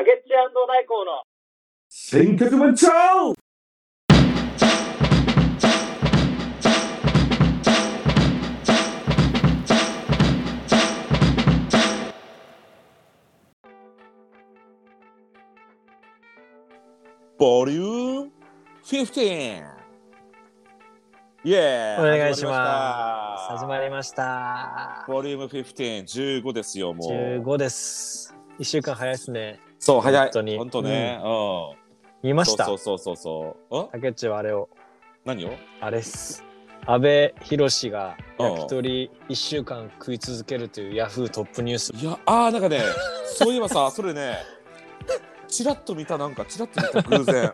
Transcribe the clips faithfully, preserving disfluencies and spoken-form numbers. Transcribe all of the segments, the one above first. タケッチ&大光の新曲マンチョー。ボリュームじゅうご。イエーイ。お願いします。始まりました。ボリュームじゅうご、じゅうごですよ、もう。じゅうごです。いっしゅうかん早いですね。そう、早い。本当に。本当ね。うん。見ました。そうそうそうそう。竹内はあれを。何を？あれっす。阿部寛が焼き鳥いっしゅうかん食い続けるというヤフートップニュース。いや、あーなんかね、そういえばさ、それね、チラッと見た、なんかチラッと見た偶然。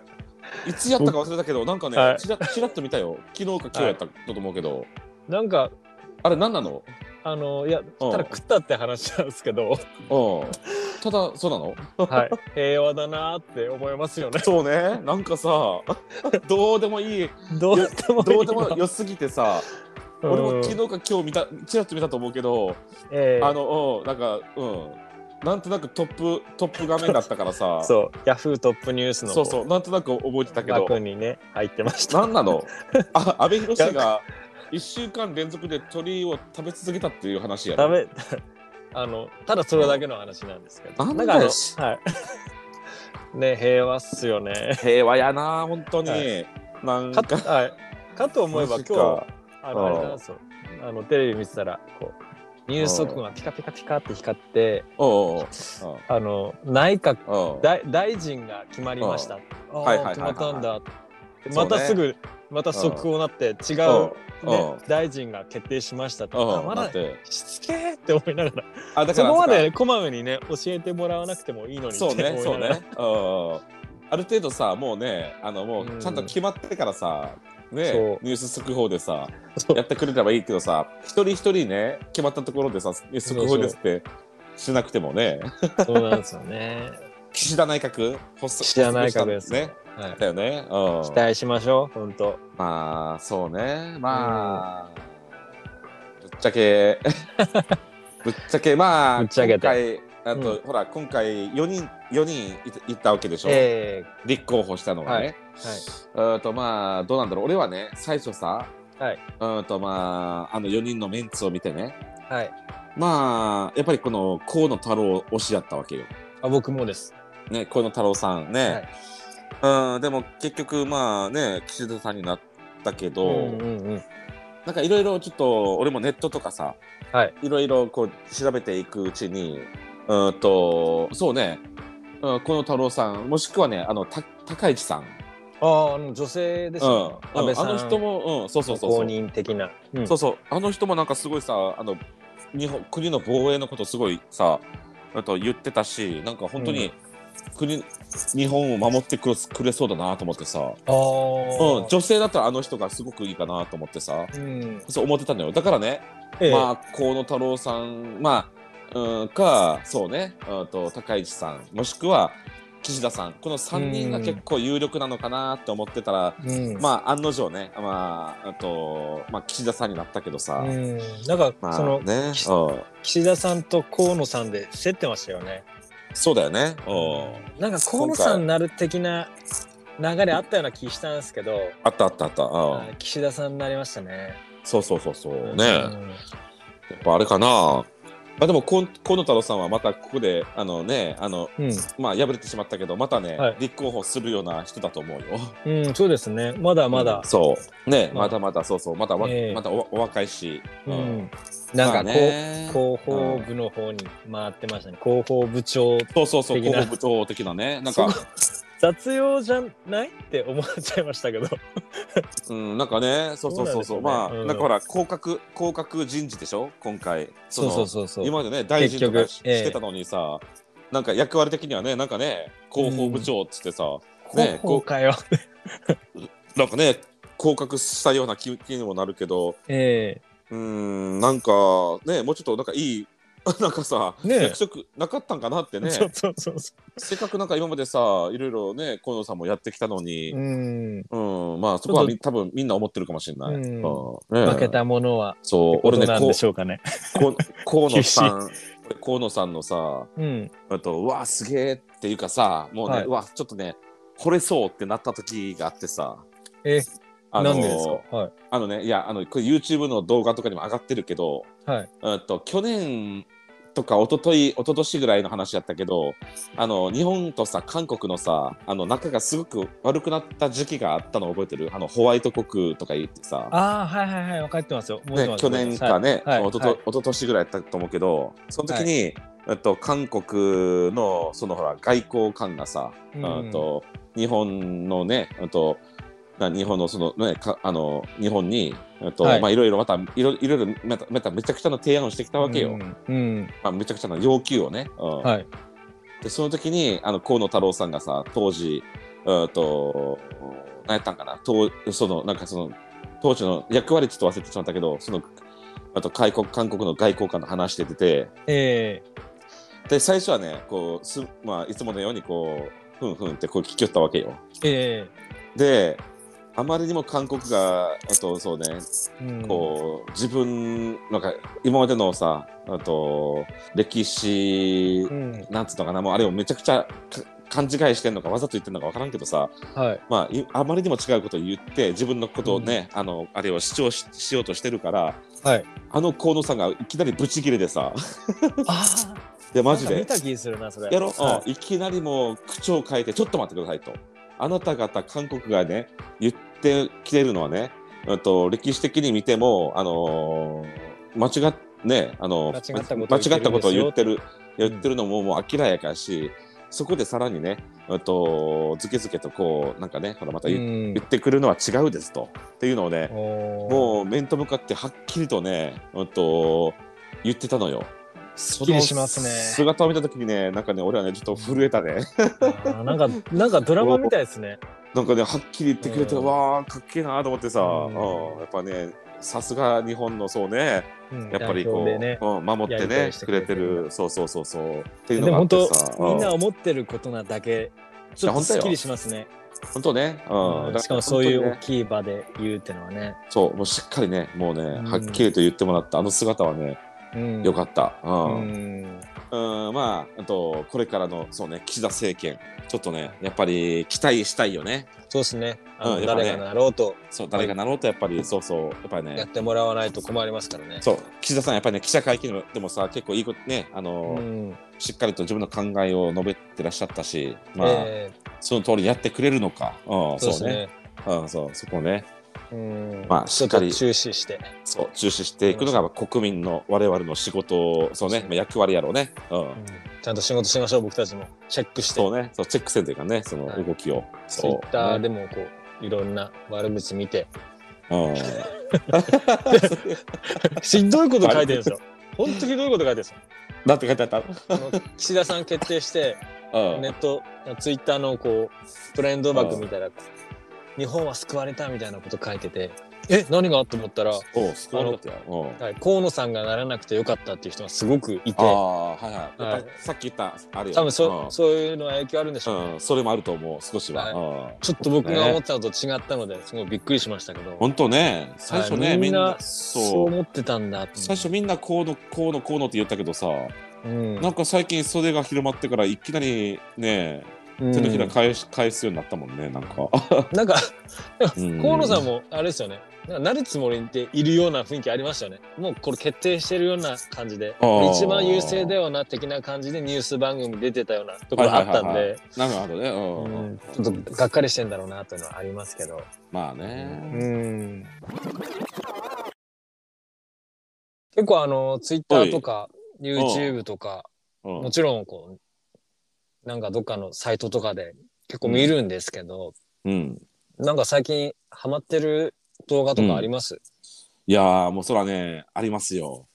いつやったか忘れたけど、なんかね、はい、チラッ、チラッと見たよ。昨日か今日やったと思うけど。はい、なんかあれ何なの？あのいやただ食ったって話なんですけど、うん、ただそうなの、はい、平和だなって思いますよね。そうね、なんかさどうでもいいどうでもいいどうでも良すぎてさ、うん、俺も昨日か今日見たちらっと見たと思うけど、えー、あの、うん、なんかうんなんとなくトップトップ画面だったからさそうヤフートップニュースのそうそうなんとなく覚えてたけど枠にね入ってました。なんなの？あ、阿部寛がいっしゅうかん連続で鳥を食べ続けたっていう話やね。あのただそれだけの話なんですけど。なんだよ。はい、ね平和っすよね。平和やな本当に。はい、なんか か,、はい、かと思えば今日あのあれなんですよ。あのテレビ見てたらこうニュース速報がピカピカピカって光って、あの内閣 大, 大臣が決まりました。ああ決まったんだ。またすぐ、ね、また速報になって違う。ね、大臣が決定しましたと、まだしつけーって思いながら、あだからそこまでこまめにね教えてもらわなくてもいいのにって思いながら、そうねそうねある程度さもうねあのもうちゃんと決まってからさ、うん、ねニュース速報でさやってくれればいいけどさ一人一人ね決まったところでさ速報ですってしなくてもねそうなんですよね岸田内閣発足したんですね。はい、だよね、うん。期待しましょう。本当。まあそうね。まあ、うん、ぶっちゃけぶっちゃけまあぶっちゃけて今回あと、うん、ほら今回よにんよにんいったわけでしょ。えー、立候補したのはね。はい。はい、とまあどうなんだろう。俺はね最初さ、はい。うんとまああのよにんのメンツを見てね。はい。まあやっぱりこの河野太郎推しだったわけよ。あ僕もです。ね河野太郎さんね。はいうん、でも結局まあね岸田さんになったけど、うんうんうん、なんかいろいろちょっと俺もネットとかさ、はい、いろいろこう調べていくうちにうんとそうね、うん、この太郎さんもしくはねあのた高市さんああの女性ですよ、ねうん、安倍さんあの人も、うん、そうそうそうそう公認的な、うん、そうそうあの人もなんかすごいさあの日本国の防衛のことすごいさあと言ってたしなんか本当に、うん国日本を守ってく れ, くれそうだなと思ってさあ、うん、女性だったらあの人がすごくいいかなと思ってさ、うん、そう思ってたんだよだからね、ええ、まあ河野太郎さんまあうんかそうねうんと高市さんもしくは岸田さんこのさんにんが結構有力なのかなって思ってたら、うん、まあ案の定ね、まああとまあ、岸田さんになったけどさ、うん、なんか、まあ、その、ね、岸田さんと河野さんで競ってましたよね。そうだよね。うん、なんか河野さんになる的な流れあったような気したんですけど。あったあったあった。あ岸田さんになりましたね。そうそうそうそう、うん、ね。やっぱあれかな。まあでも河野太郎さんはまたここであのねあの、うん、まあ敗れてしまったけどまたね、はい、立候補するような人だと思うよ。うんそうですね。まだまだ。うん、そうね、まあ、まだまだそうそうまだ、えー、まだ お, お若いし。うん。うんなんか、まあね、広報部の方に回ってましたね、うん、広報部長的なそうそうそう広報部長的なねなんか雑用じゃないって思っちゃいましたけどうんなんかねそうそうそうそう、ね、まあ、うん、なんかほら降格降格人事でしょ今回 そ, のそうそうそうそう今までね大臣とか し,、えー、してたのにさなんか役割的にはねなんかね広報部長っつってさ、うんね、広報かよなんかね降格したような気にもなるけどええーうーんなんかねもうちょっとなんかいいなんかさ、ね、役職なかったんかなってねそうそうそうそうせっかくなんか今までさいろいろね河野さんもやってきたのにうんうんまあそこは多分みんな思ってるかもしれない、うんね、負けたものはそう俺ねこうなんでしょうかね河野さんこれ河野さんのさ、うん、あとうわーすげえっていうかさ、もうね、はい、うわちょっとね惚れそうってなった時があってさ、えあのー、なんでですか、はい、あのねいやあのこれ YouTube の動画とかにも上がってるけど、はい、あと去年とか一昨日一昨年ぐらいの話やったけど、あの日本とさ韓国のさあの仲がすごく悪くなった時期があったの覚えてる？あのホワイト国とか言ってさあ、はいはいはい分かってますよ、覚えてます、ね、去年かね、はいはい、一昨年ぐらいやったと思うけど、その時に、はい、と韓国のそのほら外交官がさ、うん、と日本のねと日本のそのねかあの日本にと、はい、まあいろいろまたいろいろまたまためちゃくちゃな提案をしてきたわけよ。うんうん、まあめちゃくちゃな要求をね。うん、はい。でその時にあの河野太郎さんがさ当時うんと何やったんかな、当そのなんかその当時の役割ちょっと忘れてしまったけど、そのあと韓国韓国の外交官の話しててて、えー、で最初はねこうすまあいつものようにこうふんふんってこう聞きよったわけよ。えー、であまりにも韓国があとそうね、うん、こう自分なんか今までのさあと歴史、うん、なんつうのかな、もうあれをめちゃくちゃ勘違いしてんのかわざと言ってんのか分からんけどさ、はい、まああまりにも違うことを言って自分のことをね、うん、あのあれを主張 し, しようとしてるから、はい、あの河野さんがいきなりブチギレでさあでマジで見た気するなそれやろ、はい、うん、いきなりもう口調を変えてちょっと待ってくださいと。あなた方韓国がね言ってきてるのはね、あと歴史的に見てもあのー、間違っねあのー、間違ったことを言ってることを言ってる言ってるのももう明らかやし、そこでさらにねあとずけずけとこうなんかねほらまた 言,、うん、言ってくるのは違うですとっていうのをねもう面と向かってはっきりとねあと言ってたのよ。すっきりしますね。姿を見たときにね、なんかね、俺はね、ちょっと震えたね。あなんか、なんかドラマみたいですね。なんかね、はっきり言ってくれて、うん、わー、かっけえなーと思ってさ、うん、やっぱね、さすが日本のそうね、うん、やっぱりこう、ねうん、守ってねしてくれてる、そうそうそうそうっていうのがあってさ、でも本当、うん、みんな思ってることなだけ、ちょっとすっきりしますね。本当ね、うんうん、しかもそういう大きい場で言うってのはね、そう、もうしっかりね、もうね、うん、はっきりと言ってもらったあの姿はね。うん、よかった、うんうんうん、まああとこれからのそうね岸田政権ちょっとねやっぱり期待したいよね。そうですね、あの、うん、誰がなろうと、そう誰がなろうとやっぱりそうそうやっぱりねやってもらわないと困りますからね。そう岸田さんやっぱりね記者会見でもさ結構いいことねあの、うん、しっかりと自分の考えを述べてらっしゃったし、まあ、えー、その通りやってくれるのか、うん、そうですね、うん、そうそこね、うん、まあしっかり注視してそう注視していくのが国民の我々の仕事、そうね、まあ、役割やろうね、うんうん、ちゃんと仕事しましょう僕たちもチェックしてそうねそうチェックせんというかねその動きを、はい、そうツイッターでもこういろんな悪口見て、うん、しんどいこと書いてるんですよ本当にひどいこと書いてるんですよ。なんて書いてあった岸田さん決定してネットツイッターのこうトレンドバッグみたいな日本は救われたみたいなこと書いてて、え何があって思ったら、お救われたって、はい、河野さんがならなくてよかったっていう人がすごくいて、あ、はいはいはい、さっき言ったあれよ多分 そ, そういうのは影響あるんでしょうね、うん、それもあると思う少しは、はい、ちょっと僕が思ったのと違ったのですごいびっくりしましたけど、本当ね最初ね、はい、みんなそう思ってたんだって最初みんな河野河野河野って言ったけどさ、うん、なんか最近それが広まってからいきなりね手のひら返すようになったもんね。なんかなんか河野さんもあれですよね、なんか慣れつもりでいるような雰囲気ありましたよね。もうこれ決定してるような感じで一番優勢だよな的な感じでニュース番組出てたようなところあったんで、なるほどね、うん、ちょっとがっかりしてんだろうなというのはありますけど、まあね、うん、結構あのツイッターとか YouTube とかもちろんこうなんかどっかのサイトとかで結構見るんですけど、うん、なんか最近ハマってる動画とかあります？うん、いやーもうそらねありますよ。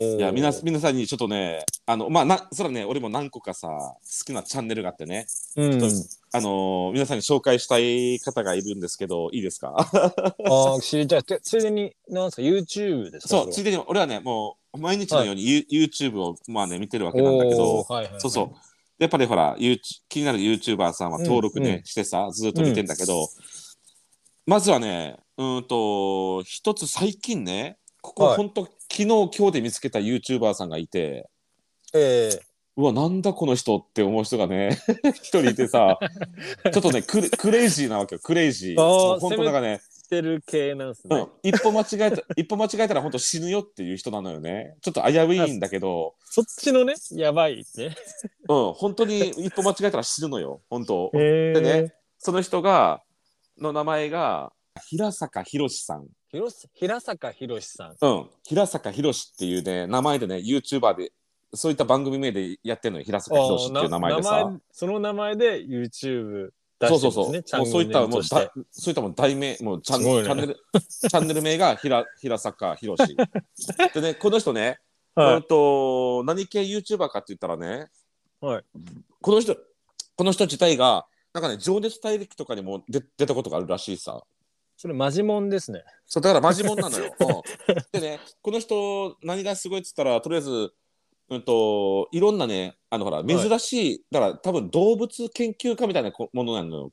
いやみな皆さんにちょっとねあのまあなそらね俺も何個かさ好きなチャンネルがあってね、うん、あのー、皆さんに紹介したい方がいるんですけどいいですか？あ知りたい。ついでになんですか YouTube ですか？そうついでに俺はねもう毎日のように、はい、YouTube をまあね見てるわけなんだけど、はいはいはい、そうそう。やっぱりほら気になる YouTuber さんは登録ね、うんうん、してさずっと見てんだけど、うん、まずはねうんと一つ最近ねここほんと、はい、昨日今日で見つけた YouTuber さんがいて、えー、うわなんだこの人って思う人がね一人いてさちょっとね ク, クレイジーなわけよ。クレイジーもう本当なんかねしてる系なんですね、うん、一歩間違えた一歩間違えたら本当死ぬよっていう人なのよね。ちょっと危ういんだけどそっちのねやばいねうん本当に一歩間違えたら死ぬのよ本当、えー、でねその人がの名前が平坂博さん平坂博さん、うん、平坂博っていうね名前でね YouTuber でそういった番組名でやってるのよ。平坂博っていう名前でさその名前で YouTube 出してるんですね。そうそうそうチャンネルそういったもうそういったもう題名もうチャンネル、チャンネル、チャンネル名が 平, 平坂博でねこの人ね、はい、と何系 YouTuber かって言ったらね、はい、この人この人自体がなんかね情熱大陸とかにも 出, 出たことがあるらしいさ。それマジモンですね。そうだからマジモンなのよ、うん、でねこの人何がすごいっつったらとりあえず、うん、といろんなねあのほら珍しい、はい、だから多分動物研究家みたいなものなのよ。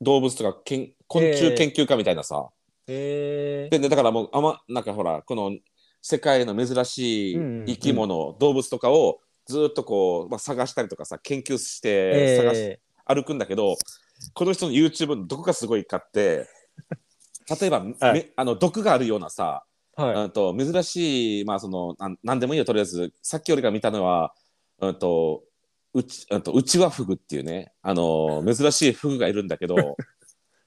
動物とかけん昆虫研究家みたいなさ、えー、で、ね、だからもうあ、ま、なんかほらこの世界の珍しい生き物、うんうんうん、動物とかをずっとこう、まあ、探したりとかさ研究して探し、えー、歩くんだけどこの人の YouTube のどこがすごいかって例えば、はい、あの毒があるようなさ、はい、あと珍しい、まあ、そのな何でもいいよ。とりあえずさっき俺が見たのはうとうちわフグっていうねあの珍しいフグがいるんだけど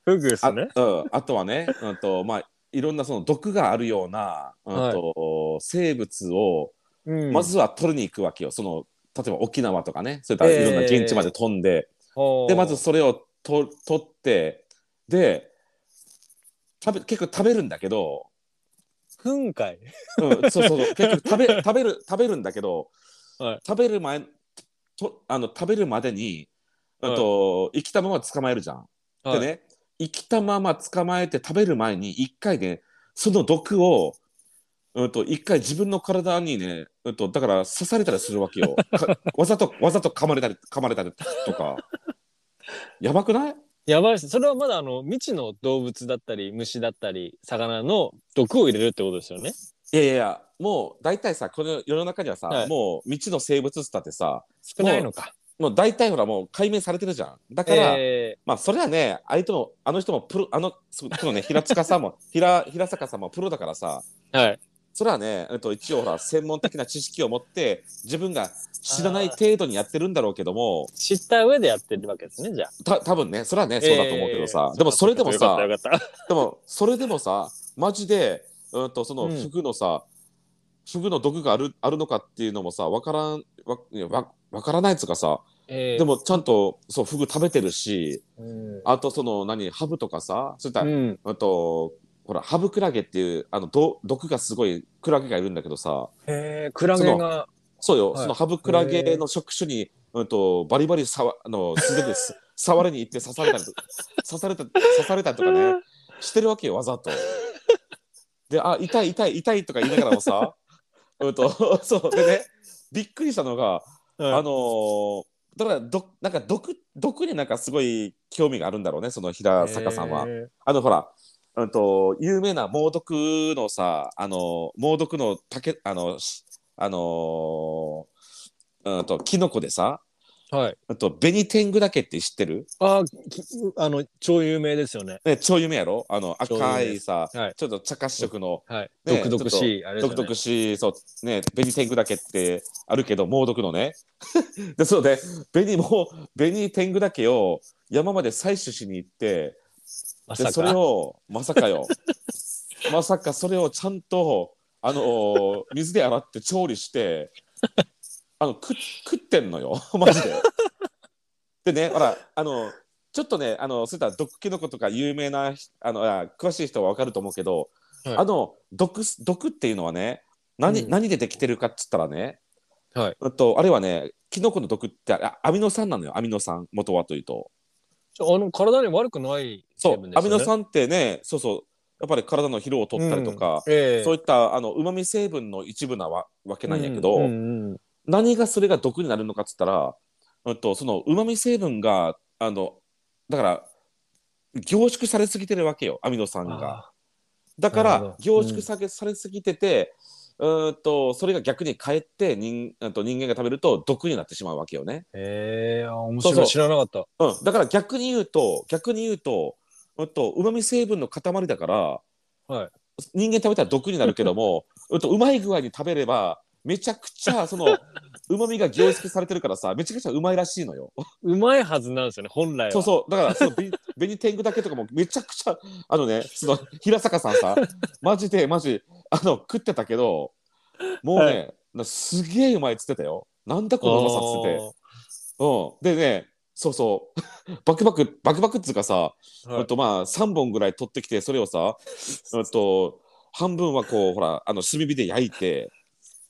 フグですね あ,、うん、あとはねうんと、まあ、いろんなその毒があるようなうんと、はい、生物をまずは取りに行くわけよ。その例えば沖縄とかねそういったいろんな現地まで飛んで、えー、でまずそれをと取ってで食べ結構食べるんだけど分解、うん、そうそう結構食べ食べる食べるんだけど、はい、食べる前とあの食べるまでにあと、はい、生きたまま捕まえるじゃん、はい、でね生きたまま捕まえて食べる前に一回ねその毒をうんと一回自分の体にねうんとだから刺されたりするわけよわざとわざと噛まれたり噛まれたりとかやばくない？やばいです。それはまだあの未知の動物だったり虫だったり魚の毒を入れるってことですよね。いやいやもう大体さこの世の中にはさ、はい、もう未知の生物だってさ少ないのかもう大体ほらもう解明されてるじゃん。だから、えー、まあそれはね相手もあの人もプロあのそのね平塚さんも 平, 平坂さんもプロだからさ、はい、それはね、えっと、一応ほら専門的な知識を持って自分が知らない程度にやってるんだろうけども知った上でやってるわけですね。じゃあた多分ねそれはねそうだと思うけどさ、えー、でもそれでもさでもそれでもさマジで、うん、とそのフグのさ、うん、フグの毒があ る, あるのかっていうのもさ分からんわわ分からないっつうかさ、えー、でもちゃんとそうフグ食べてるし、うん、あとその何ハブとかさそういった、うん、あとほらハブクラゲっていうあのど毒がすごいクラゲがいるんだけどさ、えー、クラゲがそうよ、はい、そのハブクラゲの触手に、うん、とバリバリさわあの素手で触れに行って刺されたりと刺された刺されたとかねしてるわけよわざとであ痛い痛い痛いとか言いながらもさうんとそうでねびっくりしたのが、はい、あのー、だからどなんか 毒, 毒になんかすごい興味があるんだろうねその平坂さんは、えー、あのほらうんと有名な猛毒のさあの猛毒の竹あのあのー、うんとキノコでさ、はい、あとベニテングダケって知ってる？ああの超有名ですよね。ね超有名やろ？あの赤いさ、はい、ちょっと茶褐色の、はいね、毒々しいあれですね。毒々しいそうねベニテングダケってあるけど猛毒のね。でそうねベニもベニテングダケを山まで採取しに行って、まさかでそれをまさかよまさかそれをちゃんとあのー、水で洗って調理してあのく食ってんのよマジで。でねほらあのちょっとねあのそういった毒キノコとか有名なあのあ詳しい人は分かると思うけど、はい、あの 毒, 毒っていうのはね 何,、うん、何でできてるかっつったらね、はい、あとあれはねキノコの毒ってあアミノ酸なのよ。アミノ酸元はというとあの体に悪くない成分ですよね。そうアミノ酸ってねそうそうやっぱり体の疲労を取ったりとか、うんえー、そういったあのうまみ成分の一部な わ, わけなんやけど、うんうんうん、何がそれが毒になるのかっつったら、うん、とそのうまみ成分があのだから凝縮されすぎてるわけよアミノ酸が。だから凝縮されすぎてて、うんとそれが逆にかえって人、あと人間が食べると毒になってしまうわけよね。へえ、面白い。そうそう、知らなかった。うん、だから逆に言うと逆に言うとうまみ成分の塊だから、はい、人間食べたら毒になるけどもうまい具合に食べればめちゃくちゃそのうまみが凝縮されてるからさ、めちゃくちゃうまいらしいのよ。うまいはずなんですよね、本来は。そうそう、だからその紅天狗だけとかもめちゃくちゃあのね、その平坂さんさマジでマジあの食ってたけどもうね、はい、すげえうまいっつってたよ。なんだこのうまさっつってて、うん、でね、そうそうバクバクバクバクっつうかさ、はい、とまあさんぼんぐらい取ってきて、それをさと半分はこうほらあの炭火で焼いて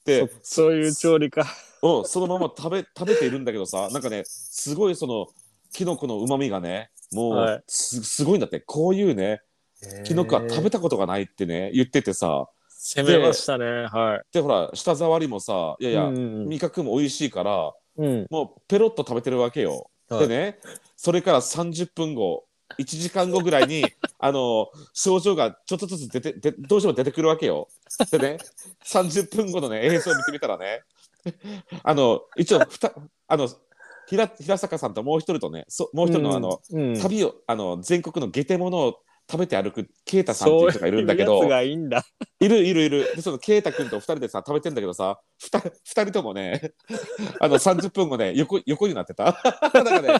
で そ, そういう調理かうん、そのまま食 べ, 食べているんだけどさ、なんかねすごいそのキノコのうまみがねもう、はい、す, すごいんだって。こういうねキノコは食べたことがないってね言っててさ、攻めましたね。はい、でほら舌触りもさ、いやいや、うんうん、味覚も美味しいから、うん、もうペロッと食べてるわけよ、はい、でね、それからさんじゅっぷんごいちじかんごぐらいにあの症状がちょっとずつ出てでどうしても出てくるわけよ。でねさんじゅっぷんごのね映像を見てみたらねあの一応ふたあの 平, 平坂さんともう一人とねそもう一人のあの、うんうん、旅をあの全国のゲテモノを食べて歩くケイタさんっていう人がいるんだけど、そういうやつがいいんだいるいるいる。でそのケイタ君とふたりでさ食べてんだけどさ、 2, ふたりともねあのさんじゅっぷんごね 横, 横になってたなんかね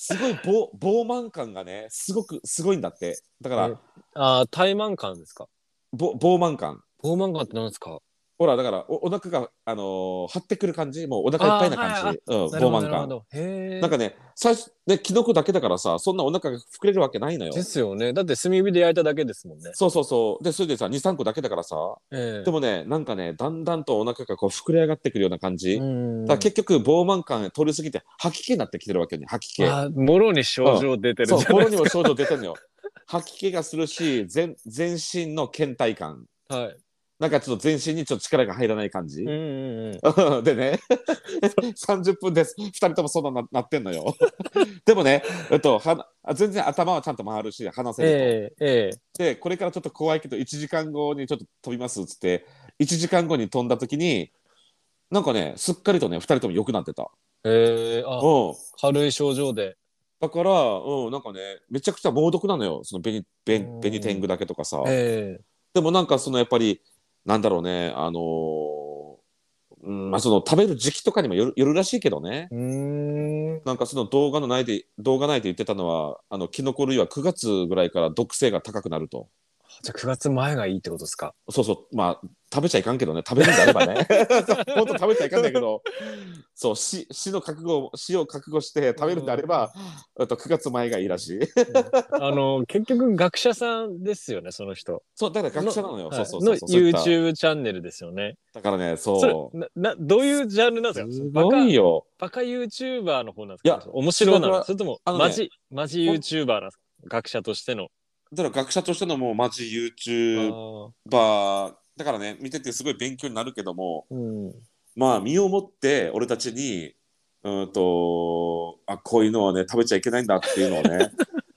すごいぼう膨慢感がねすごくすごいんだって。だからあ怠慢感ですか、ぼ膨慢感。膨慢感って何ですか。ほらだから お, お腹が、あのー、張ってくる感じ、もうお腹いっぱいな感じ、うん、膨慢感。 な, へなんかね最初ねキノコだけだからさ、そんなお腹が膨れるわけないのよ。ですよね、だって炭火で焼いただけですもんね。そうそうそう、でそれでさ に,さん 個だけだからさ、でもねなんかねだんだんとお腹がこう膨れ上がってくるような感じ。うんだから結局膨慢感通り過ぎて吐き気になってきてるわけよね。吐き気、あもろに症状出てるじゃないですか、うん、そうもろにも症状出てるのよ吐き気がするし 全, 全身の倦怠感、はいなんかちょっと全身にちょっと力が入らない感じ、うんうんうん、でねさんじゅっぷんですふたりともそんななってんのよでもね、えっと、は全然頭はちゃんと回るし話せると、えーえー、でこれからちょっと怖いけどいちじかんごにちょっと飛びますっつっていちじかんごに飛んだ時になんかねすっかりとねふたりとも良くなってた。へえー、あ、うん、軽い症状でだから、うん、なんかねめちゃくちゃ猛毒なのよそのベニ、ベニ、ベニテングだけとかさ、えー、でもなんかそのやっぱりなんだろうね、あのーうんまあ、その食べる時期とかにもよ る, よるらしいけどね。うーんなんかその動画の内で動画内で言ってたのはあのキノコ類はくがつぐらいから毒性が高くなると。じゃあくがつまえがいいってことですか。そうそう、まあ食べちゃいかんけどね、食べるんであればね本当食べちゃいかんだけどそう 死, 死の覚悟死を覚悟して食べるんであればあとくがつまえがいいらしいあの結局学者さんですよねその人。そうだから学者なのよの、はい、そうそうそうそうの YouTube チャンネルですよね。だからねそうななどういうジャンルなんですか。すごいよバカ YouTuber の方なんですか。いや面白なのそれともマジ、ね、マジ YouTuber なんですか。学者としてのだから学者としてのもうマジ YouTuber だからね見ててすごい勉強になるけども、うん、まあ身をもって俺たちにうんとあこういうのはね食べちゃいけないんだっていうのをね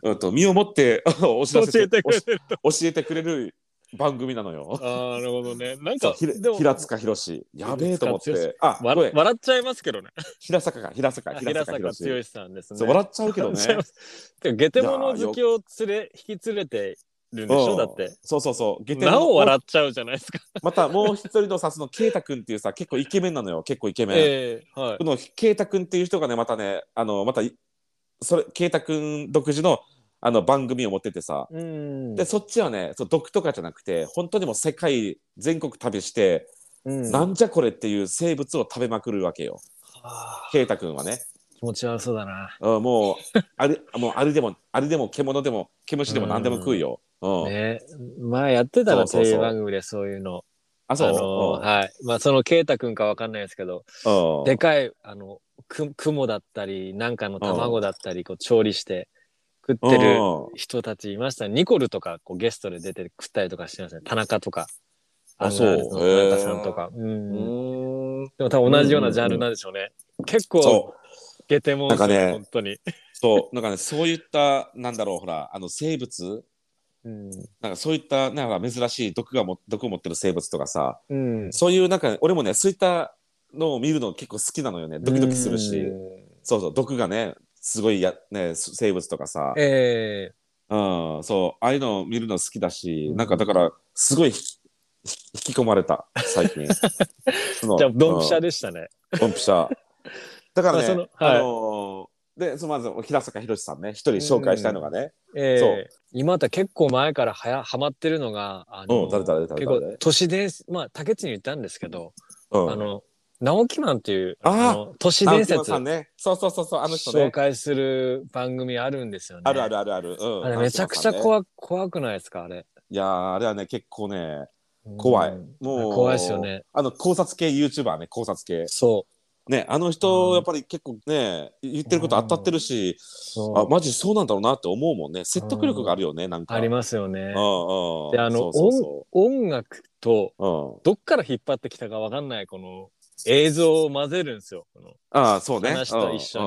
うんと身をもってお知らせて教えてくれる番組なのよ。あなるほどね。なんかひでも平塚ひろしやべえと思ってあ笑っちゃいますけどね。平坂か平坂平坂ひろしさんですね。笑っちゃうけどね。てかゲテモノ好きを連れ引き連れてるんでしょだって。そうそうそうゲテモノなお笑っちゃうじゃないですか。またもう一人のさそのケイタ君っていうさ結構イケメンなのよ結構イケメン。えーはい、このケイタ君っていう人がねまたねあのまたそれケイタ君独自のあの番組を持っててさ、うんでそっちはねそう毒とかじゃなくて本当にもう世界全国旅して、うん、なんじゃこれっていう生物を食べまくるわけよ。ケイタ君はね気持ち悪そうだな。もうあれもうあれでもあれでも獣でも毛虫でも何でも食うよ、うんうんね、まあやってたらテレビ番組でそういうのあそう、あのーうん、はいまあそのケイタ君か分かんないですけど、うん、でかいあのく雲だったりなんかの卵だったり、うん、こう調理して食ってる人たちいました、ね、ニコルとかこうゲストで出て食ったりとかしてましたね。田中とかあの田中さんとか、えー、うんでも多分同じようなジャンルなんでしょうね、うん、結構ゲテモンですよ、ね、本当にそうなんかねそういったなんだろうほらあの生物うん、なんかそういったなんか珍しい毒がも毒を持ってる生物とかさ、うん、そういうなんか俺もねそういったのを見るの結構好きなのよね。ドキドキするし、うん、そうそう毒がねすごいや、ね、生物とかさ、えーうん、そうああいうのを見るの好きだし、うん、なんかだからすごい引き込まれた最近のじゃあドンピシャでしたね、うん、ドンピシャだからね、まあそのはい、あのー、でそのまず平坂宏さんね一人紹介したいのがね、うんえー、そう今だ結構前から は, やはまってるのがあの、うん、誰誰誰誰結構都市伝説まあ竹内に言ったんですけど、うん、あの直木マンっていうああの都市伝説、ね、そうそうそうそうあの人ね紹介する番組あるんですよね。あるあるあるある、うん、あれめちゃくちゃ 怖,、ね、怖くないですかあれ。いやあれはね結構ね怖い、うん、もう怖いですよね。あの考察系 YouTuber ね考察系そうねあの人やっぱり結構ね、うん、言ってること当たってるし、うん、あマジそうなんだろうなって思うもんね。説得力があるよね、うん、なんかありますよね。うんうんであのそうそうそう音楽と、うん、どっから引っ張ってきたかわかんないこの映像を混ぜるんですよこのあそうね話と一緒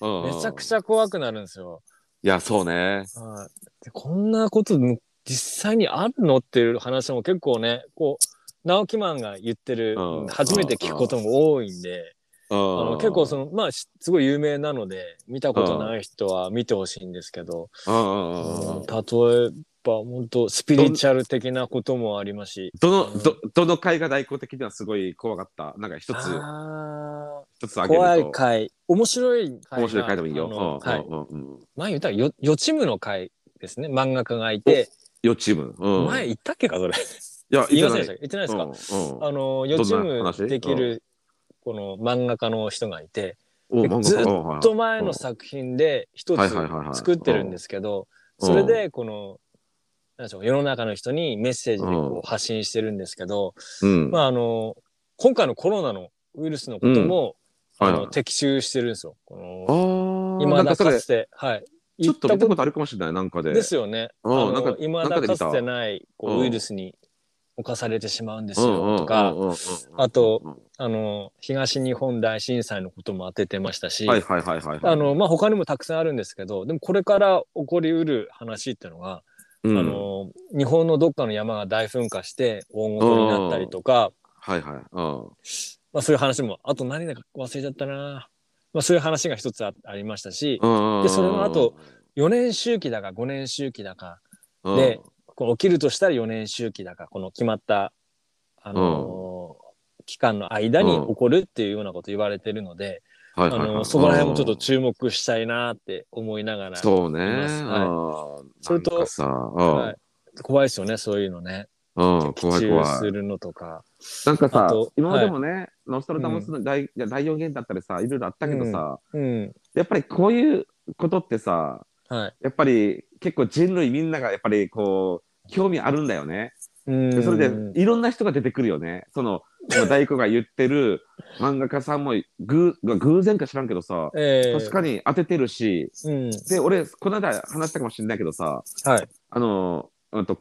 に、うんうん、めちゃくちゃ怖くなるんですよ。いやそうねあでこんなこと実際にあるのっていう話も結構ねこう直木マンが言ってる、うん、初めて聞くことも多いんで、うん、あの結構そのまあすごい有名なので見たことない人は見てほしいんですけど、うんうん、例えば本当スピリチュアル的なこともありますし ど, どの、ど、どの回が代行的にはすごい怖かったなんか一つ一つ挙げると怖い回面白い回面白い回でもいいよ、うんはいうんうん、前言ったらよ予知夢の回ですね。漫画家がいて予知夢、うん、前言ったっけかそれいや言いませんでした言ってないですか、うんうん、あの予知夢できるこの漫画家の人がいて、うん、ずっと前の作品で一つ作ってるんですけどそれでこのなんでしょう世の中の人にメッセージでこう発信してるんですけど、うんまあ、あの今回のコロナのウイルスのことも、うんはいはい、あの摘出してるんですよこの今だかつてはいちょっと見たことあるかもしれないなんかでですよね。あのなんか未だかつてないこうウイルスに侵されてしまうんですよとかあとあの東日本大震災のことも当ててましたしあのまあ他にもたくさんあるんですけどでもこれから起こりうる話っていうのが、うん、あの日本のどっかの山が大噴火して大ごとになったりとか、はいはいまあ、そういう話もあと何だか忘れちゃったなまあ、そういう話が一つ あ, ありましたし、うん、でそれの後よねん周期だかごねん周期だかで、うん、こう起きるとしたらよねん周期だかこの決まった、あのーうん、期間の間に起こるっていうようなこと言われてるので、うんあのーはいはいはい、そこら辺もちょっと注目したいなって思いながらそうね、はい、それとなんかさ、はい、怖いですよねそういうのねうん、怖い怖いするのとかなんかさ今までもね、はい、ノストラダムスの大予言だったりさいろいろあったけどさ、うんうん、やっぱりこういうことってさ、はい、やっぱり結構人類みんながやっぱりこう興味あるんだよね、うん、それでいろんな人が出てくるよねその大工が言ってる漫画家さんもぐ偶然か知らんけどさ、えー、確かに当ててるし、うん、で俺この間話したかもしれないけどさ、はい、あのうんと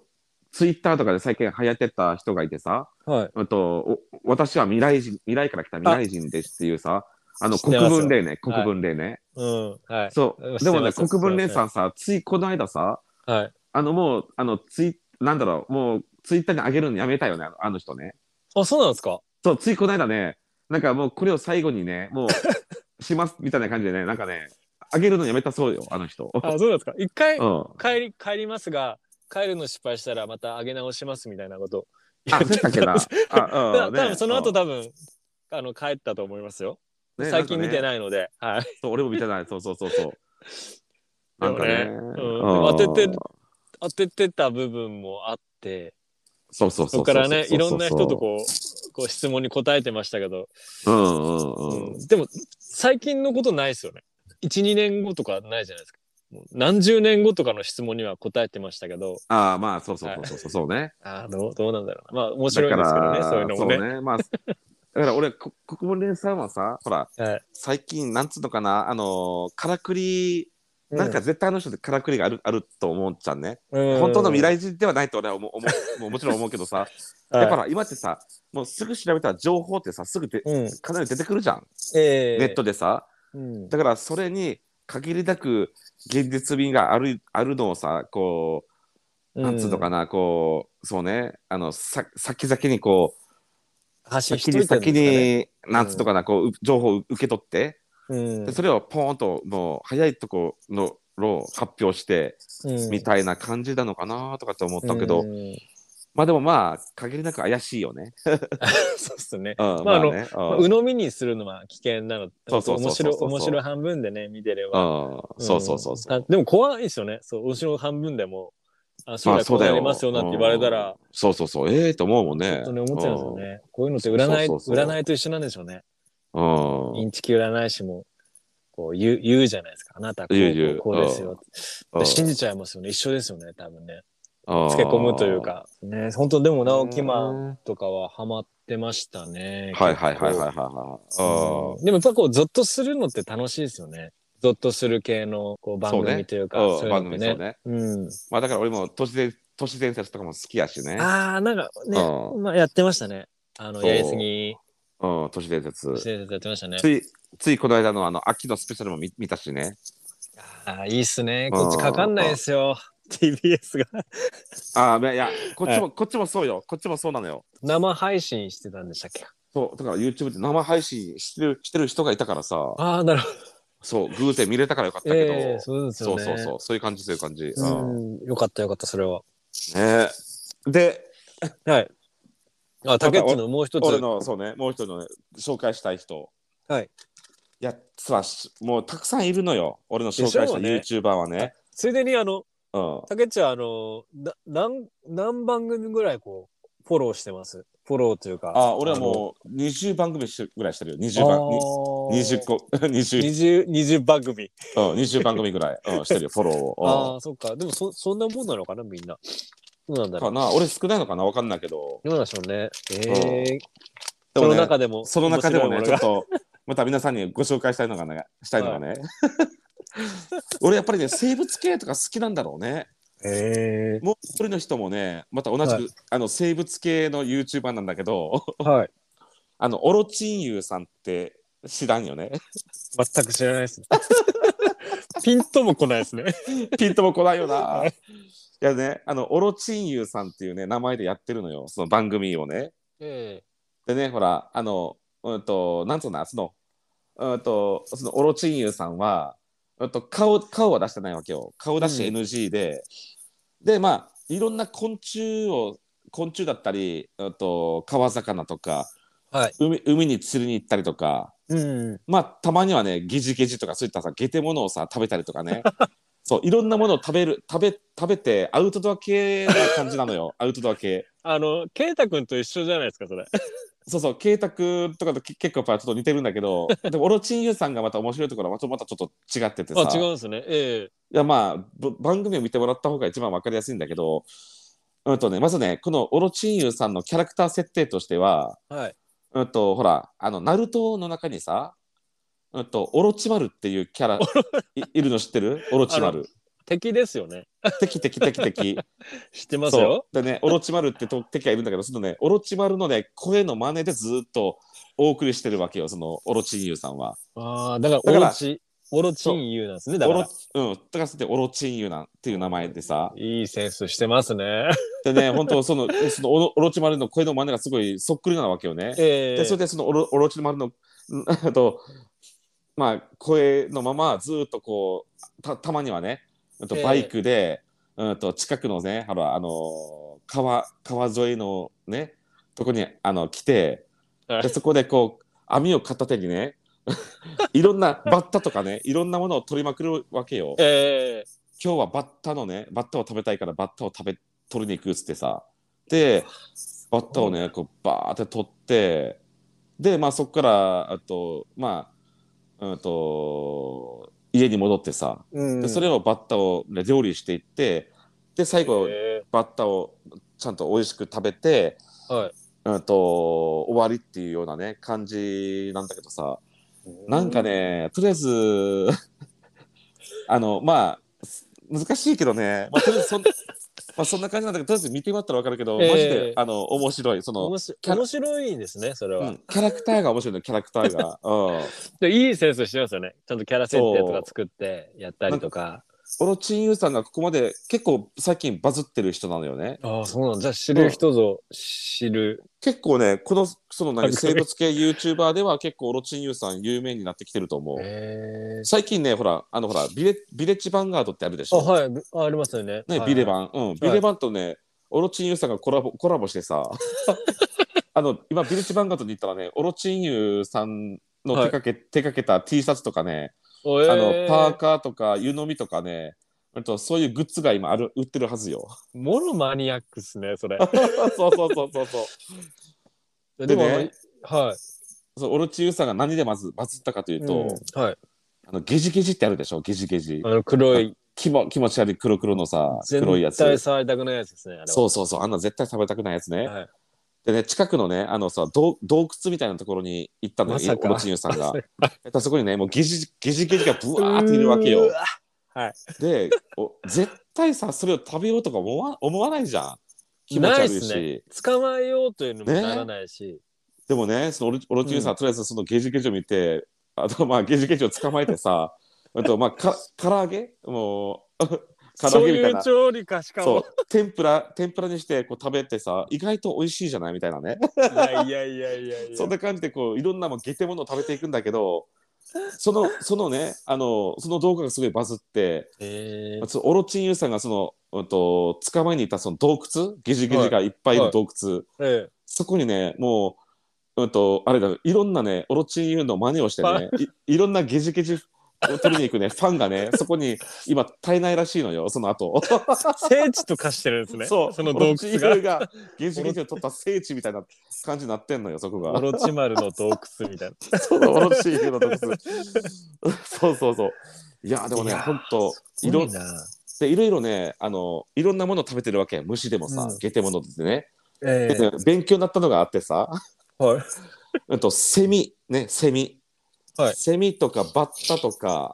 ツイッターとかで最近流行ってた人がいてさ、はい、あと私は未来人、未来から来た未来人ですっていうさ、あの国分霊ね、国分霊ね、はい、うん、はい、そうでもね国分霊さんさ、ついこの間さ、はい、あのもうあのツイなんだろうもうツイッターに上げるのやめたよねあの人ね。あ、そうなんですか。そうついこの間ね、なんかもうこれを最後にねもうしますみたいな感じでねなんかね上げるのやめたそうよあの人。あ、そうなんですか。一回、うん、帰り帰りますが。帰るの失敗したらまた上げ直しますみたいなこと言ってたけど、多分その後多分あの帰ったと思いますよ、ね、最近見てないので、ねはい、そう俺も見てないそうそうそうそうなんかね、でもね、うん、でも当てて当ててた部分もあってそうそうそうそうそこからねいろんな人とこう、こう質問に答えてましたけど、うんうんうんうん、でも最近のことないですよね いち,に 年後とかないじゃないですか何十年後とかの質問には答えてましたけどああまあそうそうそうそうそうねああどうどうなんだろうなまあ面白いんですけどねそういうのもねそうねまあだから俺国分蓮さんはさほら、はい、最近なんつうのかなあのからくりなんか絶対あの人でからくりがある、うん、あると思っちゃうね本当の未来人ではないと俺は思うも, もちろん思うけどさだから今ってさもうすぐ調べたら情報ってさすぐで、うん、かなり出てくるじゃん、えー、ネットでさ、うん、だからそれに限りなく現実味がある、あるのをさこうなんつうのかな、こう、そうね、あの、さ、先々にこう、発信しといたんですかね。先に、なんつうのかな、こう、情報を受け取って、うん、でそれをポーンと、もう、早いとこの、を発表して、うん、みたいな感じなのかなとかって思ったけど、うん、まあでもまあ限りなく怪しいよね。そうっすね。うん、まああの、ね、うん、鵜呑みにするのは危険なの。そうそうそうそう、面白面白半分でね見てれば、うんうん、そうそうそうそう。でも怖いですよね。そう面白半分でもあ将来こうなりますよなんて言われたら、まあそうだよ、うん、そうそうそう、ええー、と思うもんね。本当に思っちゃいますよね。うん、こういうのって占い、そうそうそう、占いと一緒なんでしょうね。うん、インチキ占い師も。こう言う、言うじゃないですか。あなたこう、こう、こうですよ。で信じちゃいますよね。一緒ですよね、多分ね。つけ込むというか。ね、本当でも、直木マンとかはハマってましたね。はいはいはいはいはい、うん。でもやっぱこう、ゾッとするのって楽しいですよね。ゾッとする系のこう番組というか、そうね、そういうのってね。番組そうね。うん。まあだから俺も都市伝、都市伝説とかも好きやしね。ああ、なんかね、まあやってましたね。あの、やりすぎ。うん、都市伝説。都市伝説やってましたね。つい、ついこの間のあの、秋のスペシャルも 見, 見たしね。ああ、いいっすね。こっちかかんないですよ。ティービーエス が。ああ、いや、こっちも、こっちもそうよ。こっちもそうなのよ。生配信してたんでしたっけ？そう、だから YouTube で生配信してる、してる人がいたからさ。ああ、なるほど。そう、偶然見れたからよかったけど。えー、そうですよね。そうそうそう。そういう感じ、そういう感じ。うん、よかったよかった、それは。ねえ。で、はい。あ、竹内のもう一つ。俺の、そうね、もう一人のね、紹介したい人。はい。いや、さ、もうたくさんいるのよ。俺の紹介した YouTuber はね。ね、ついでに、あの、竹内は、あの、な、何、何番組ぐらいこう、フォローしてます？フォローというか。あ、俺はもう、にじゅうばんぐみぐらいしてるよ。にじゅうばん、にじゅっこ、にじゅう、にじゅうばんぐみ。うん、にじゅうばんぐみぐらい、うん、してるよ、フォローを。ああ、そっか。でもそ、そんなもんなのかな、みんな。どうなんだろうかな、俺少ないのかな、わかんないけど。どうでしょうね。えー、うん、その中でも、その中でもね、ちょっとまた皆さんにご紹介したいのがね、したいのがね。はい、俺やっぱりね、生物系とか好きなんだろうね。えー、もう一人の人もね、また同じく、はい、あの生物系の YouTuber なんだけど、はい、あのオロチンユーさんって知らんよね。全く知らないです。ピンとも来ないですね。ピンとも来ないよな。いやね、あのオロチンユーさんっていうね名前でやってるのよ、その番組をね。えー、でね、ほらあのうんとなんつうの、そのうんとそのオロチンユーさんはうんと顔顔は出してないわけよ。顔出し エヌジー で、うん、でまあいろんな昆虫を昆虫だったりうんと川魚とか、はい、海海に釣りに行ったりとか、うん、まあたまにはねゲジゲジとかそういったさゲテモノをさ食べたりとかね。そういろんなものを食べる食べ食べてアウトドア系な感じなのよ。アウトドア系、あのケイタ君と一緒じゃないですかそれ。そうそう、ケイタ君とかと結構やっぱちょっと似てるんだけど、でもオロチンユーさんがまた面白いところはまたちょっと違っててさ。あ、違うんですね。ええー、いやまあ番組を見てもらった方が一番わかりやすいんだけど、うんとね、まずねこのオロチンユーさんのキャラクター設定としては、はい、うんとほらあのナルトの中にさ。うんとオロチマルっていうキャラ い, いるの知ってる？オロチマル敵ですよね。敵敵敵敵知ってますよ。でねオロチマルってと敵がいるんだけど、そのねオロチマルのね声の真似でずっとお送りしてるわけよ、そのオロチンユーさんは。ああ、だからオロチオロチンユーなんですね。だから オ, ロ、うん、だからそれでオロチンユーなんていう名前でさ。いいセンスしてますね。でね本当そのその オ, オロチマルの声の真似がすごいそっくりなわけよね。えー、でそれでそのオ ロ, オロチマルのあとまあ、声のままずっとこう た, たまにはねとバイクで、えー、うんと近くのねあの、あの 川, 川沿いのねとこにあの来て、でそこでこう網を片手にねいろんなバッタとかねいろんなものを取りまくるわけよ。えー、今日はバッタのねバッタを食べたいからバッタを食べ取りに行くっつってさ、でバッタをねこうバーって取って、でまあそこからあとまあうん、と家に戻ってさ、うん、でそれをバッタを、ね、料理していって、で最後バッタをちゃんと美味しく食べて、うん、と終わりっていうようなね感じなんだけどさ、なんかねとりあえずあのまあ難しいけどね、まあ、とりあえずそんまあそんな感じなんだけど、とりあえず見てもらったら分かるけど、えー、マジであの面白い、その面白いんですねそれは、うん、キャラクターが面白いの、キャラクターが、うん、いいセンスしてますよね、ちゃんとキャラ設定とか作ってやったりとか、このチンユーさんがここまで結構最近バズってる人なのよね。ああ、そうなんだ。知る人ぞ知る。結構ね、このその何生物系 YouTuber では結構オロチンユーさん有名になってきてると思う。へー。最近ね、ほらあのほらビレビレッジヴァンガードってあるでしょ。あ、はい、あ, ありますよね。ね、はい、ビレバン、うん、ビレバンとね、はい、オロチンユーさんがコラボコラボしてさ、あの今ビレッジヴァンガードに行ったらね、オロチンユーさんの手掛け、はい、手掛けた T シャツとかね。あのパーカーとか湯飲みとかね、とそういうグッズが今ある売ってるはずよ。もろマニアックっすねそれ。そうそうそうそうそう。でも、ね、はい。そうオロチユーさんが何でまずバズったかというと、うん、はい。あのゲジゲジってあるでしょ、ゲジゲジ。あの黒い気も気持ち悪い黒黒のさ黒いやつ。絶対触りたくないやつですねあれ。そうそうそう、あんな絶対食べたくないやつね。はい。でね、近くのねあのさ洞窟みたいなところに行ったのよ、オロチンユーさんが。そこにねもうゲジゲジゲジがブワーっているわけよ。はい、で絶対さそれを食べようとか思わ、思わないじゃん。気持ち悪いし。ないっすね、捕まえようというのもならないし。ね、でもねそのオロチンユーさんはとりあえずそのゲジゲジを見て、うん、あとまあゲジゲジを捕まえてさあとまあか唐揚げもう。そういう調理かしかも天ぷら天ぷらにしてこう食べてさ意外と美味しいじゃないみたいなねいやいやいやいやそんな感じでこういろんなもゲテモノを食べていくんだけどそのそのねあのその動画がすごいバズってオロチンユーさんがその、うん、と捕まえに行ったその洞窟ゲジゲジがいっぱいいる洞窟、はいはい、そこにねもう、うん、とあれだいろんなねオロチンユーの真似をしてね い, いろんなゲジゲジ取りに行くねファンがねそこに今絶えないらしいのよその後聖地と化してるんですね。そうその洞窟がオロチがゲジゲジを取った聖地みたいな感じになってんのよそこがオロチ丸の洞窟みたいなそうオロチの洞窟そうそうそういやでもねほんといろいろねあのいろんなもの食べてるわけ虫でもさ、うん、ゲテモノってね、えー、でね勉強になったのがあってさはいうんとセミねセミはい、セミとかバッタとか、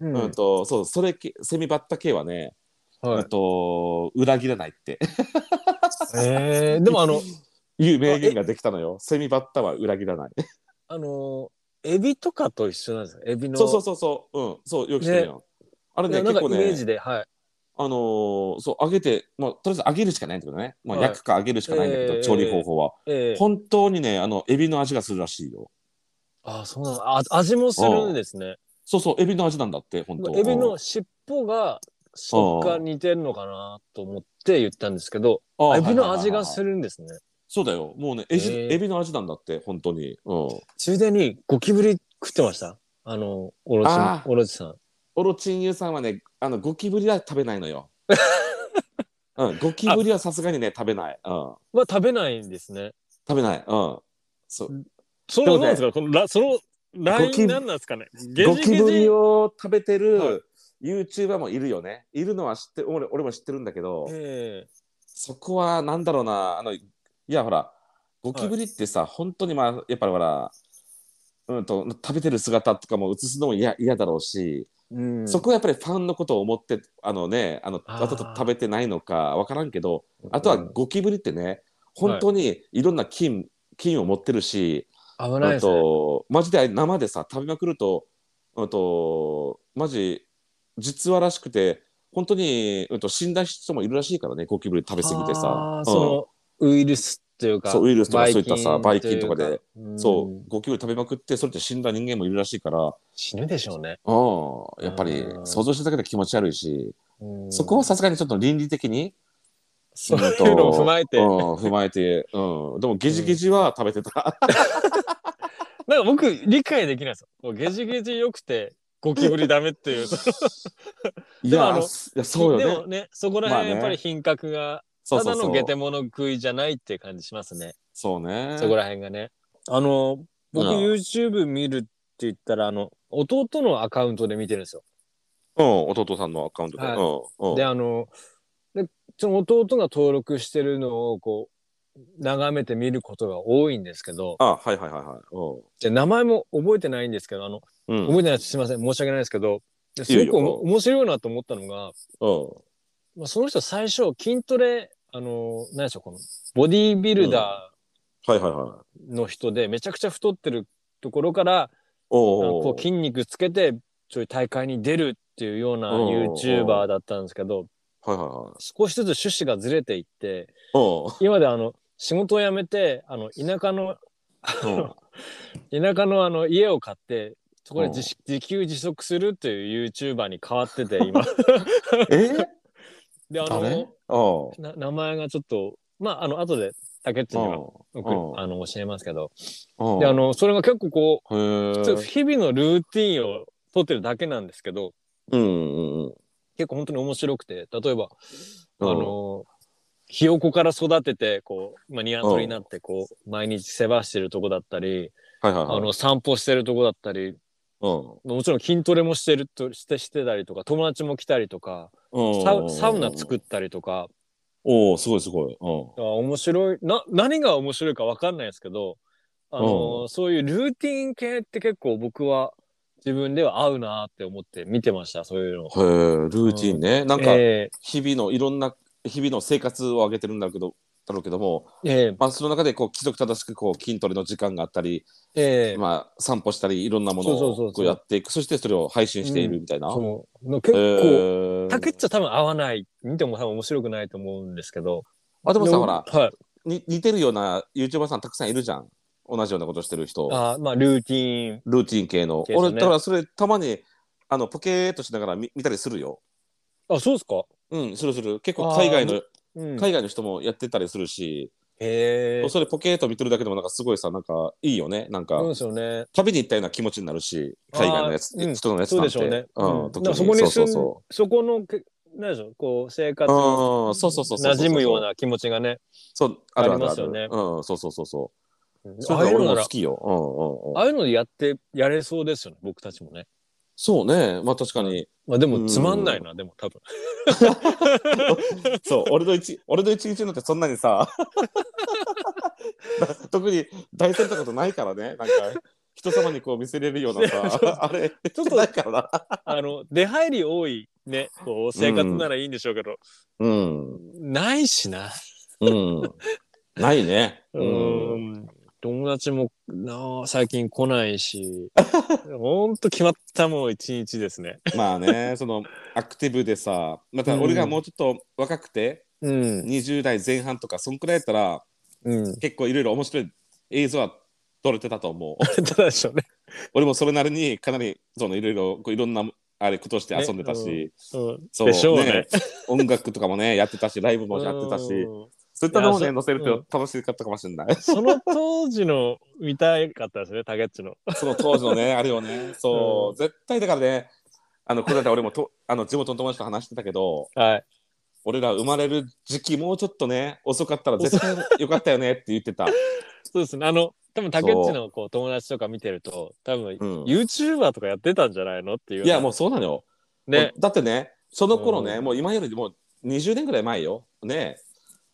うんうん、とそうそれセミバッタ系はね、はいうん、と裏切らないって、えー、でもあのいう名言ができたのよ。セミバッタは裏切らないあのエビとかと一緒なんですよ。エビのそうそうそうそう、うん、そうよく知ってるよ、ね、あれね結構ねイメージで、はい、あのー、そう揚げて、まあ、とりあえず揚げるしかないんだけどね、まあ、焼くか揚げるしかないんだけど、はい、調理方法は、えー、本当にねあのエビの味がするらしいよ。ああそうなの。あ味もするんですね。そうそうエビの味なんだって本当。エビの尻尾が食感似てるのかなと思って言ったんですけど、エビの味がするんですね。そうだよもうねエビ、エビの味なんだって本当に。うん、ついでにゴキブリ食ってましたあのオロチオロチさん。オロチンユーさんはねあのゴキブリは食べないのよ。うん、ゴキブリはさすがにね食べない。うん、は食べないんですね。食べない。うんそう。そのなんですか、ね、このラそのラインなんなんですかね。ゲジゲジゴキブリを食べてる YouTuber もいるよね。いるのは知って俺俺も知ってるんだけど、そこはなんだろうなあのいやほらゴキブリってさ、はい、本当にまあやっぱりほらうんと食べてる姿とかも映すのも嫌嫌だろうし、うん、そこはやっぱりファンのことを思ってあのねあのわざと食べてないのかわからんけど、あとはゴキブリってね本当にいろんな菌、はい、菌を持ってるし。危ないですね。マジで生でさ食べまくると、うんとマジ実話らしくて本当に、うんと死んだ人もいるらしいからね、ゴキブリ食べ過ぎてさ、うん、そのウイルスっていうかそうウイルスとかそういったさばい菌とかで、うん、そうゴキブリ食べまくってそれで死んだ人間もいるらしいから。死ぬでしょうね。うんやっぱり想像しただけで気持ち悪いし、うんそこはさすがにちょっと倫理的にそういうのを踏まえて、うん、踏まえて、うん、でもゲジゲジは食べてた。なんか僕理解できないですよ。ゲジゲジ良くてゴキブリダメっていう。いや、あの、いやそうよね。でもね、そこら辺やっぱり品格が、まあね、ただのゲテモノ食いじゃないっていう感じしますね。そうね。そこら辺がね。あの僕 YouTube 見るって言ったらあの弟のアカウントで見てるんですよ。うん、弟さんのアカウントで。はい、うんうん、であの。その弟が登録してるのをこう眺めて見ることが多いんですけど、あはいはいはいはいおうで名前も覚えてないんですけどあの、うん、覚えてないすみません申し訳ないですけど、すごく面白いなと思ったのがおう、まあ、その人最初筋トレあの何でしょうこのボディービルダーの人でめちゃくちゃ太ってるところからおうおうおうこう筋肉つけてちょい大会に出るっていうような YouTuber だったんですけど、はいはいはい、少しずつ趣旨がずれていって、今であの仕事を辞めてあの田舎の田舎のあの家を買ってそこで 自, 自給自足するという YouTuber に変わってて今えであのな名前がちょっとまああの後で竹内にはあの教えますけど、であのそれが結構こう日々のルーティンを撮ってるだけなんですけど、うんうんうん、結構本当に面白くて、例えばあのひよこから育ててこう、まあ、ニワトリになってこう毎日世話してるとこだったり、はいはいはい、あの散歩してるとこだったり、うん、もちろん筋トレもしてるとしてしてたりとか、友達も来たりとか、うん、サ, サウナ作ったりとか、おおすごいすごい、うん、面白いな、何が面白いか分かんないですけど、あの、うん、そういうルーティン系って結構僕は自分では合うなって思って見てました、そういうの。へー、ルーティンね、うん、なんか日々のいろんな、えー日々の生活を上げてるんだろうけ ど, だろうけども、えーまあ、その中でこう規則正しくこう筋トレの時間があったり、えーまあ、散歩したりいろんなものをこうやっていく、 そ, う そ, う そ, うそしてそれを配信しているみたいな、うん、そう結構竹っちゃ多分合わない、見ても多分面白くないと思うんですけど、あでもさでもほら、はい、に似てるような YouTuber さんたくさんいるじゃん、同じようなことしてる人。あ、まあ、ルーティーンルーティーン系の、ね、俺だからそれたまにあのポケーっとしながら 見, 見たりするよ。あ、そうですか。うん、するする。結構海外の、うん、海外の人もやってたりするし、へー、それポケーと見てるだけでもなんかすごいさ、なんかいいよね、なんか、うんですよね、旅に行ったような気持ちになるし、海外のやつ、うん、人のやつなんて、そうでしょうね、うん、特にそこに住ん、そこのなんでしょう、こう生活に馴染むような気持ちがね、そうあるあるある、ありますよね、うん、そうそうそうそう、うん、それ俺も好きよ、うんうんうん、ああいうのでやってやれそうですよね、僕たちもね。そうね、まあ確かに、まあ、でもつまんないな、うん、でも多分そう俺の一俺の一日なんてそんなにさ特に大されたことないからね、なんか人様にこう見せれるようなさあれちょっとないからなあの出入り多いね、こう生活ならいいんでしょうけど、うん、ないしなうんないね、うん、うん、友達もな最近来ないしほんと決まったもん一日ですねまあね、そのアクティブでさ、また俺がもうちょっと若くて、うん、にじゅう代前半とかそんくらいやったら、うん、結構いろいろ面白い映像は撮れてたと思うどうでしょうね俺もそれなりにかなりそのいろいろいろんなあれことして遊んでたし、ね、うんうん、そうでしょうねね音楽とかもねやってたし、ライブもやってたし、そういったのをね載せると楽しかったかもしれない。うん、その当時の見たかったですね、タゲッチの。その当時のねあれをね、そう、うん、絶対だからね、あのこれだって俺もとあの地元の友達と話してたけど、はい、俺ら生まれる時期もうちょっとね遅かったら絶対よかったよねって言ってた。そうですね、あの多分タケッチのこう友達とか見てると多分、うん、YouTuber とかやってたんじゃないのっていう。いやもうそうなのよ。ね、だってねその頃ね、うん、もう今よりもうにじゅうねんぐらい前よね。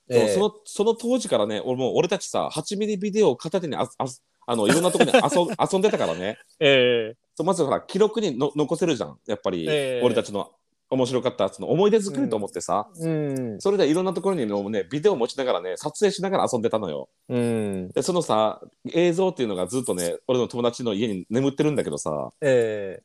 えー、そ, のその当時からね 俺, も俺たちさはちミリビデオを片手にあああのいろんなところに 遊, 遊んでたからね、えー、まずほら記録にの残せるじゃんやっぱり、えー、俺たちの面白かったその思い出作りと思ってさ、うん、それでいろんなところにの、ね、ビデオを持ちながらね撮影しながら遊んでたのよ、うん、でそのさ映像っていうのがずっとね俺の友達の家に眠ってるんだけどさ、え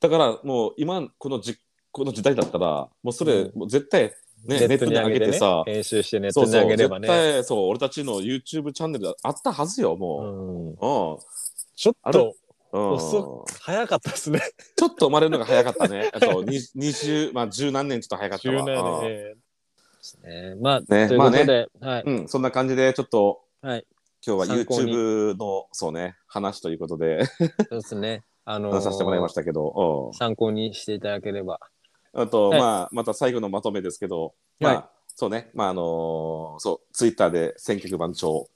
ー、だからもう今こ の, じこの時代だったらもうそれ、うん、もう絶対ね、ネットに上げてさ、編集してネットに上げればね、そうそう絶対そう俺たちの YouTube チャンネルあったはずよもう、うんうん、ちょっと遅、うん、早かったですねちょっと生まれるのが早かったねあとにじゅう、まあ、じゅう何年ちょっと早かったわ、じゅうねん、えー、まあ、ね、ということで、まあね、はい、うん、そんな感じでちょっと、はい、今日は YouTube のそうね話ということでそうですね、あのー、話させてもらいましたけど、うん、参考にしていただければあと、はい、まあ、また最後のまとめですけど、まあ、はい、そうね、まあ、あのー、そう、ツイッターで選曲番長、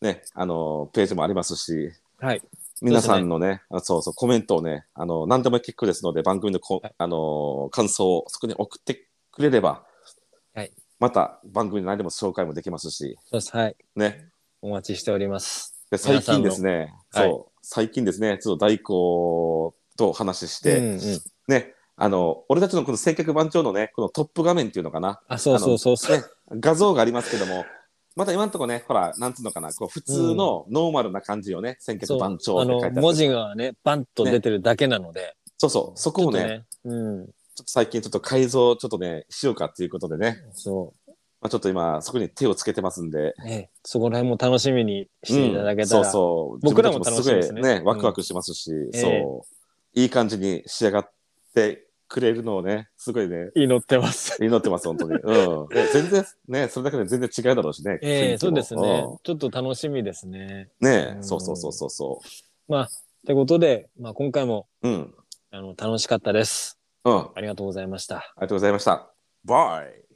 ね、あのー、ページもありますし、はい。皆さんのね、そう、ね、そうそう、コメントをね、あのー、何でも結構ですので、番組のこ、はい、あのー、感想をそこに送ってくれれば、はい。また、番組の何でも紹介もできますし、そうです、はい。ね。お待ちしております。で、最近ですね、そう、はい、最近ですね、ちょっと大工とお話しして、うんうん、ね、あの俺たちのこの選曲番長のねこのトップ画面っていうのかな、あそうそうそうそう、ね、画像がありますけどもまた今のところねほらなんつうのかなこう普通のノーマルな感じをね、うん、選曲番長って書いてある、あの文字がねバンと出てるだけなので、ね、そうそうそこを ね, ね、うん、ちょっと最近ちょっと改造をちょっとねしようかということでね、そう、まあ、ちょっと今そこに手をつけてますんで、ね、そこら辺も楽しみにしていただけたら、うん、そうそう僕らも楽しみですね、すごいねワクワクしますし、うん、そういい感じに仕上がってくれるのをねすごいね祈ってます祈ってます本当に、うん、全然ねそれだけで全然違うだろうしね、えー、そうですね、うん、ちょっと楽しみですねね、うん、そうそうそうそうそうまあってことで、まあ、今回も、うん、あの楽しかったです、うん、ありがとうございましたありがとうございましたバイ